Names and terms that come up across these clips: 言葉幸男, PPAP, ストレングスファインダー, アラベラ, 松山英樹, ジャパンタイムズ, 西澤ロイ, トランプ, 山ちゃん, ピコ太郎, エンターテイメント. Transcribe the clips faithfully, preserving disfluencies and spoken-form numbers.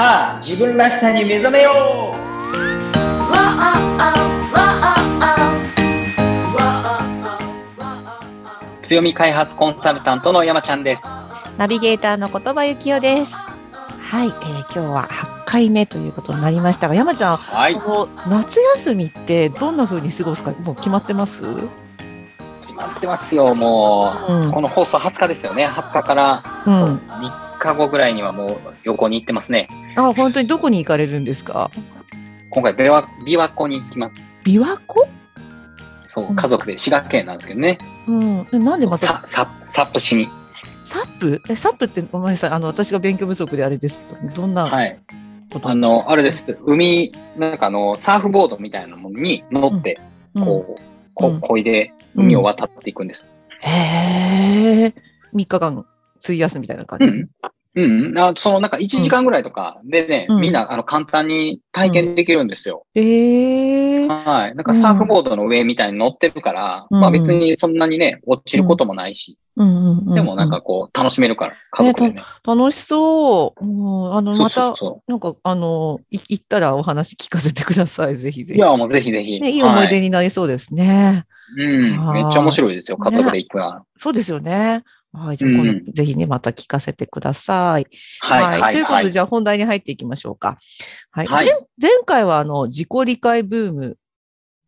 さあ、自分らしさに目覚めよう。わああわああわああ。強み開発コンサルタントの山ちゃんです。ナビゲーターの言葉幸男です。はい、えー、今日ははちかいめということになりましたが、山ちゃん、はい、この夏休みってどんな風に過ごすかもう決まってます？決まってますよ。もう、うん、この放送はつかですよね。はつかから、うん、みっかごぐらいにはもう旅行に行ってますね。あ、本当にどこに行かれるんですか？今回琵琶、琵琶湖に行きます。琵琶湖？そう、家族で、うん、滋賀県なんですけどね。うん。なんでまたサップしに。サップ？え、サップってごめんなさい、あの私が勉強不足であれですけど、どんなこと？はい、あのあれです。海なんかあのサーフボードみたいなものに乗って、うん、こう、うん、こ漕いで海を渡っていくんです。うん、へえ。みっかかん費やすみたいな感じ。うん。うん、あ、そのなんかいちじかんぐらいとかでね、うん、みんなあの簡単に体験できるんですよ。うん、へえ。はい。なんかサーフボードの上みたいに乗ってるから、うん、まあ別にそんなにね落ちることもないし。うんうんうんうん、でもなんかこう楽しめるから家族でね、楽しそう、うん、あのまたなんかあの行ったらお話聞かせてください、ぜひぜひ。いやもうぜひぜひ、ね、いい思い出になりそうですね、はい、うん、めっちゃ面白いですよ、家族で行くなら、ね、そうですよね、はい、じゃあ今度ぜひね、また聞かせてください、うん、はい、はいはい、ということで、はい、じゃあ本題に入っていきましょうか、はいはい、前, 前回はあの自己理解ブーム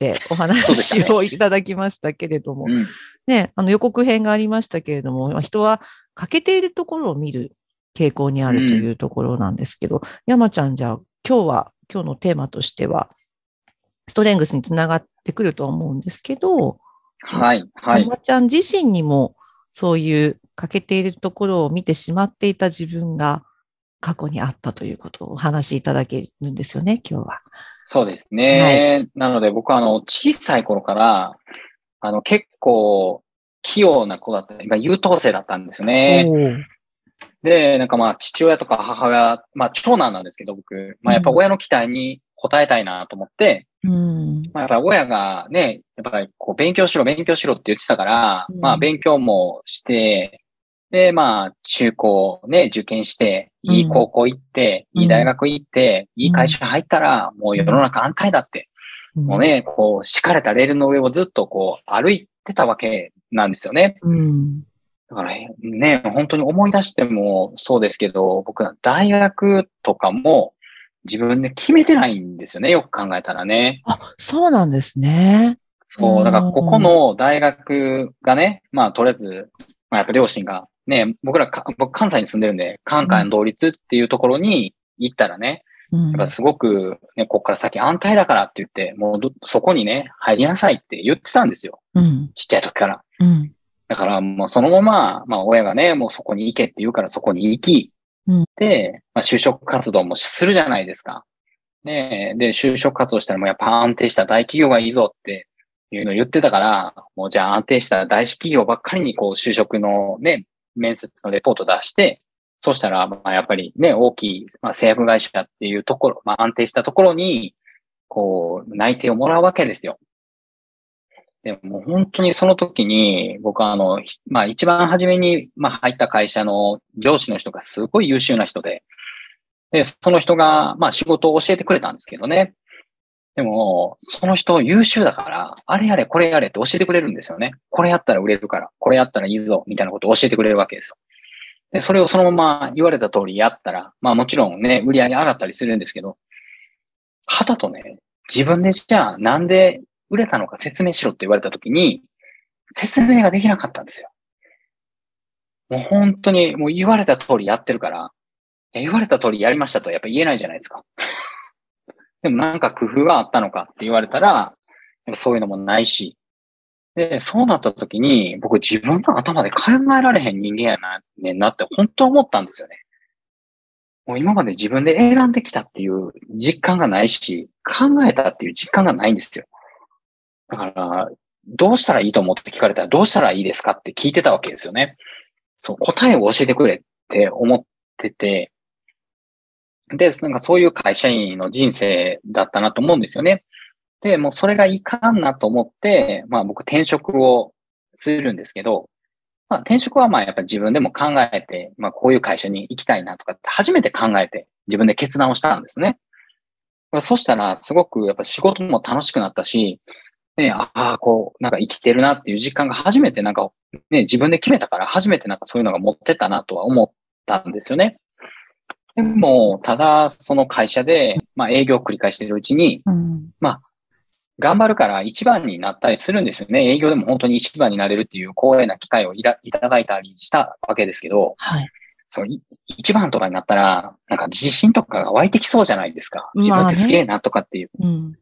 でお話をいただきましたけれども、ねね、あの予告編がありましたけれども、人は欠けているところを見る傾向にあるというところなんですけど、うん、山ちゃん、じゃあ今日は今日のテーマとしてはストレングスにつながってくると思うんですけど、はいはい、山ちゃん自身にもそういう欠けているところを見てしまっていた自分が過去にあったということをお話しいただけるんですよね、今日は。そうですね。はい、なので僕はあの小さい頃からあの結構器用な子だった、今優等生だったんですよね。で、なんかまあ父親とか母親、まあ長男なんですけど僕、まあやっぱ親の期待に応えたいなと思って、うん、まあやっぱ親がね、やっぱりこう勉強しろ勉強しろって言ってたから、うん、まあ勉強もして、で、まあ、中高ね、受験して、いい高校行って、うん、いい大学行って、うん、いい会社入ったら、もう世の中安泰だって、うん、もうね、こう、敷かれたレールの上をずっとこう、歩いてたわけなんですよね。うん、だからね、本当に思い出してもそうですけど、僕は大学とかも自分で決めてないんですよね、よく考えたらね。あ、そうなんですね。そう、だからここの大学がね、まあ、とりあえず、まあ、やっぱ両親が、ね、僕らか、僕関西に住んでるんで、関西の同率っていうところに行ったらね、うん、やっぱすごく、ね、こっから先安泰だからって言って、もうそこにね、入りなさいって言ってたんですよ。うん、ちっちゃい時から。うん、だからもうそのまま、まあ親がね、もうそこに行けって言うからそこに行き、うん、で、まあ、就職活動もするじゃないですか。ね、で、就職活動したらもうやっぱ安定した大企業がいいぞっていうのを言ってたから、もうじゃあ安定した大企業ばっかりにこう就職のね、面接のレポート出して、そうしたら、まあやっぱりね、大きい、まあ、製薬会社っていうところ、まあ安定したところに、こう、内定をもらうわけですよ。でも本当にその時に、僕はあの、まあ一番初めに、まあ入った会社の上司の人がすごい優秀な人で、で、その人が、まあ仕事を教えてくれたんですけどね。でも、その人優秀だから、あれやれこれやれって教えてくれるんですよね。これやったら売れるから、これやったらいいぞ、みたいなことを教えてくれるわけですよ。で、それをそのまま言われた通りやったら、まあもちろんね、売り上げ上がったりするんですけど、はたとね、自分でじゃあなんで売れたのか説明しろって言われたときに、説明ができなかったんですよ。もう本当に、もう言われた通りやってるから、言われた通りやりましたとはやっぱ言えないじゃないですか。でもなんか工夫があったのかって言われたら、そういうのもないし。で、そうなった時に、僕自分の頭で考えられへん人間やな、ねんなって本当思ったんですよね。もう今まで自分で選んできたっていう実感がないし、考えたっていう実感がないんですよ。だから、どうしたらいいと思って聞かれたら、どうしたらいいですかって聞いてたわけですよね。そう、答えを教えてくれって思ってて、で、なんかそういう会社員の人生だったなと思うんですよね。で、もうそれがいかんなと思って、まあ僕転職をするんですけど、まあ転職はまあやっぱり自分でも考えて、まあこういう会社に行きたいなとかって初めて考えて自分で決断をしたんですね。そしたら、すごくやっぱ仕事も楽しくなったし、ね、ああ、こう、なんか生きてるなっていう実感が初めてなんか、ね、自分で決めたから初めてなんかそういうのが持ってたなとは思ったんですよね。でも、ただ、その会社で、まあ営業を繰り返しているうちに、うん、まあ、頑張るから一番になったりするんですよね。営業でも本当に一番になれるっていう光栄な機会をいただいたりしたわけですけど、はい。そう、一番とかになったら、なんか自信とかが湧いてきそうじゃないですか。自分ってすげえなとかっていう。まあね、うん。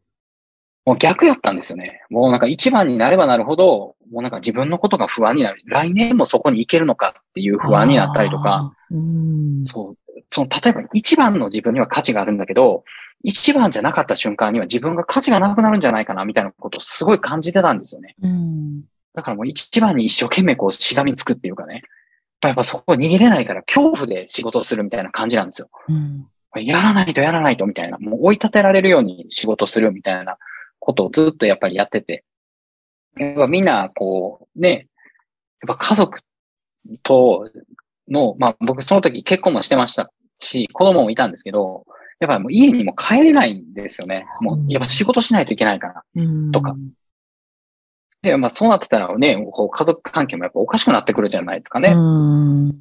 もう逆やったんですよね。もうなんか一番になればなるほど、もうなんか自分のことが不安になる。来年もそこに行けるのかっていう不安になったりとか、うん、そう。その、例えば一番の自分には価値があるんだけど、一番じゃなかった瞬間には自分が価値がなくなるんじゃないかなみたいなことをすごい感じてたんですよね。うん、だからもう一番に一生懸命こうしがみつくっていうかね。やっぱそこ逃げれないから恐怖で仕事をするみたいな感じなんですよ。うん、やらないとやらないとみたいな、もう追い立てられるように仕事するみたいなことをずっとやっぱりやってて。やっぱみんなこうね、やっぱ家族との、まあ僕その時結婚もしてましたし、子供もいたんですけど、やっぱりもう家にも帰れないんですよね。もうやっぱ仕事しないといけないから、とか。うんで、まあそうなってたらね、こう家族関係もやっぱおかしくなってくるじゃないですかね。うん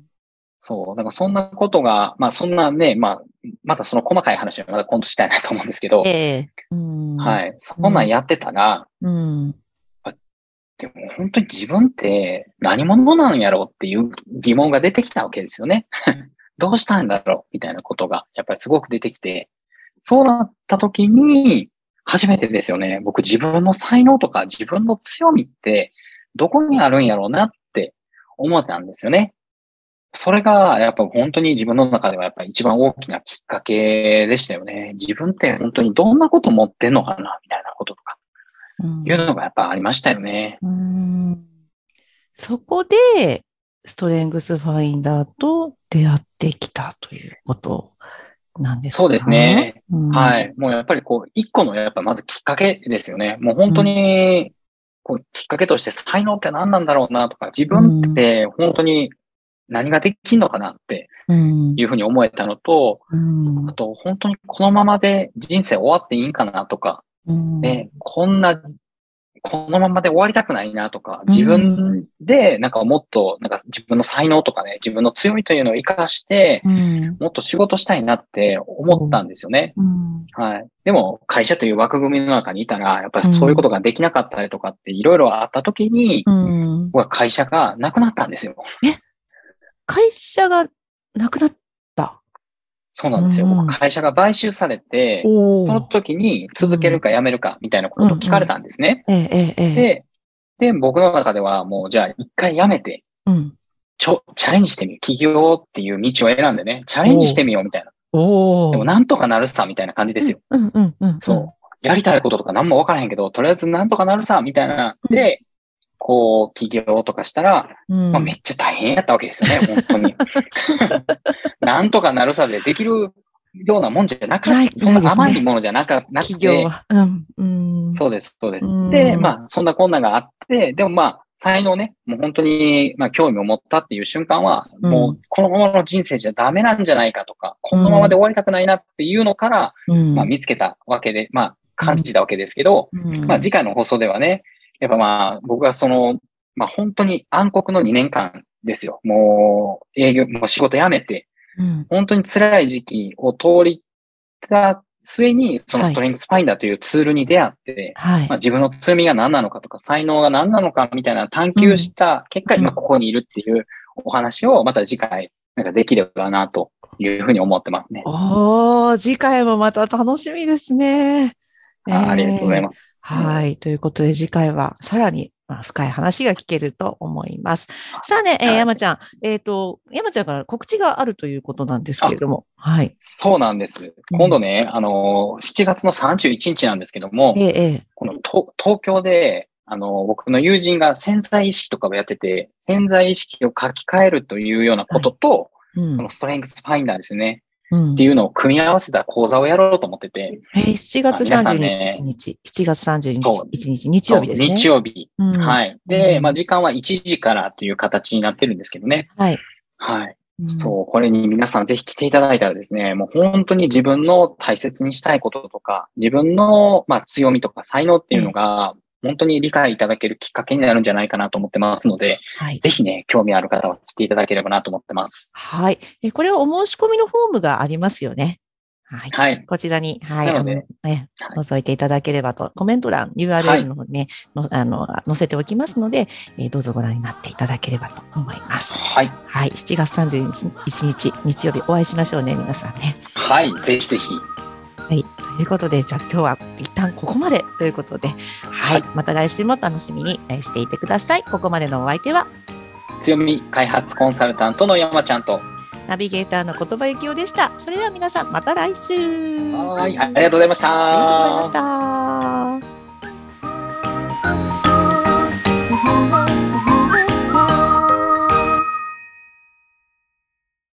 そう。だからそんなことが、まあそんなね、まあ、またその細かい話はまだ今度したいなと思うんですけど、えー、うんはい。そんなんやってたら、うん、でも本当に自分って何者なんやろうっていう疑問が出てきたわけですよね。どうしたんだろうみたいなことがやっぱりすごく出てきて、そうなった時に、初めてですよね。僕自分の才能とか自分の強みってどこにあるんやろうなって思ったんですよね。それがやっぱ本当に自分の中ではやっぱ一番大きなきっかけでしたよね。自分って本当にどんなこと持ってんのかなみたいなこととかいうのがやっぱありましたよね。うん、うーんそこでストレングスファインダーと出会ってきたということなんですかね、そうですね、うん。はい。もうやっぱりこう、一個のやっぱまずきっかけですよね。もう本当に、こう、きっかけとして才能って何なんだろうなとか、自分って本当に何ができんのかなっていうふうに思えたのと、うん、あと本当にこのままで人生終わっていいんかなとか、うんね、こんな、このままで終わりたくないなとか、自分でなんかもっとなんか自分の才能とかね、自分の強みというのを活かして、もっと仕事したいなって思ったんですよね。うんうん、はい。でも会社という枠組みの中にいたら、やっぱりそういうことができなかったりとかっていろいろあった時に、うん、会社がなくなったんですよ。え？会社がなくなった？そうなんですよ。うん、会社が買収されて、その時に続けるか辞めるかみたいなことを聞かれたんですね。うんうんええええ、で、で、僕の中ではもうじゃあ一回辞めて、うん、ちょ、チャレンジしてみよう。起業っていう道を選んでね、チャレンジしてみようみたいな。おでもなんとかなるさみたいな感じですよ、うんうんうんうん。そう。やりたいこととか何も分からへんけど、とりあえずなんとかなるさみたいな。で、こう、起業とかしたら、うんまあ、めっちゃ大変やったわけですよね、本当に。なんとかなるさでできるようなもんじゃなかった。そんな甘いものじゃなかった。起業は、うん。そうです、そうです。うん、で、まあ、そんな困難があって、でもまあ、才能ね、もう本当に、まあ、興味を持ったっていう瞬間は、うん、もう、このままの人生じゃダメなんじゃないかとか、このままで終わりたくないなっていうのから、うん、まあ、見つけたわけで、まあ、感じたわけですけど、うん、まあ、次回の放送ではね、やっぱまあ、僕はその、まあ本当に暗黒のにねんかんですよ。もう営業、もう仕事辞めて、うん、本当に辛い時期を通りた末に、そのストレングスファインダーというツールに出会って、はいまあ、自分の強みが何なのかとか、才能が何なのかみたいな探求した結果、うん、今ここにいるっていうお話をまた次回なんかできればなというふうに思ってますね。おー、次回もまた楽しみですね。えー、あ, ありがとうございます。はい。ということで、次回はさらに深い話が聞けると思います。さあね、えー、山ちゃん。えっと、山ちゃんから告知があるということなんですけれども。はい。そうなんです。今度ね、あのー、しちがつのさんじゅういちにちなんですけども、ええ、このと東京で、あのー、僕の友人が潜在意識とかをやってて、潜在意識を書き換えるというようなことと、はいうん、そのストレングスファインダーですね。うん、っていうのを組み合わせた講座をやろうと思ってて。えー、しちがつさんじゅうににち、ね、しちがつさんじゅうににち、日曜日ですね。日曜日。うん、はい。で、まあ、時間はいちじからという形になってるんですけどね。はい。はい。そう、これに皆さんぜひ来ていただいたらですね、もう本当に自分の大切にしたいこととか、自分のまあ強みとか才能っていうのが、本当に理解いただけるきっかけになるんじゃないかなと思ってますので、はい、ぜひね、興味ある方は来ていただければなと思ってます。はい。え、これはお申し込みのフォームがありますよね。はい。はい、こちらに、はい、あの、ね、覗いていただければと、コメント欄、ユーアールエル の方ね、はい、のあの、載せておきますので、えー、どうぞご覧になっていただければと思います。はい。はい。しちがつさんじゅういちにち、日曜日お会いしましょうね、皆さんね。はい。ぜひぜひ。はい。ということで、じゃあ今日は一旦ここまでということで、はい。はい、また来週も楽しみにしていてください。ここまでのお相手は、強み開発コンサルタントの山ちゃんと、ナビゲーターの言葉幸男でした。それでは皆さん、また来週。はい、ありがとうございました。ありがとうございました。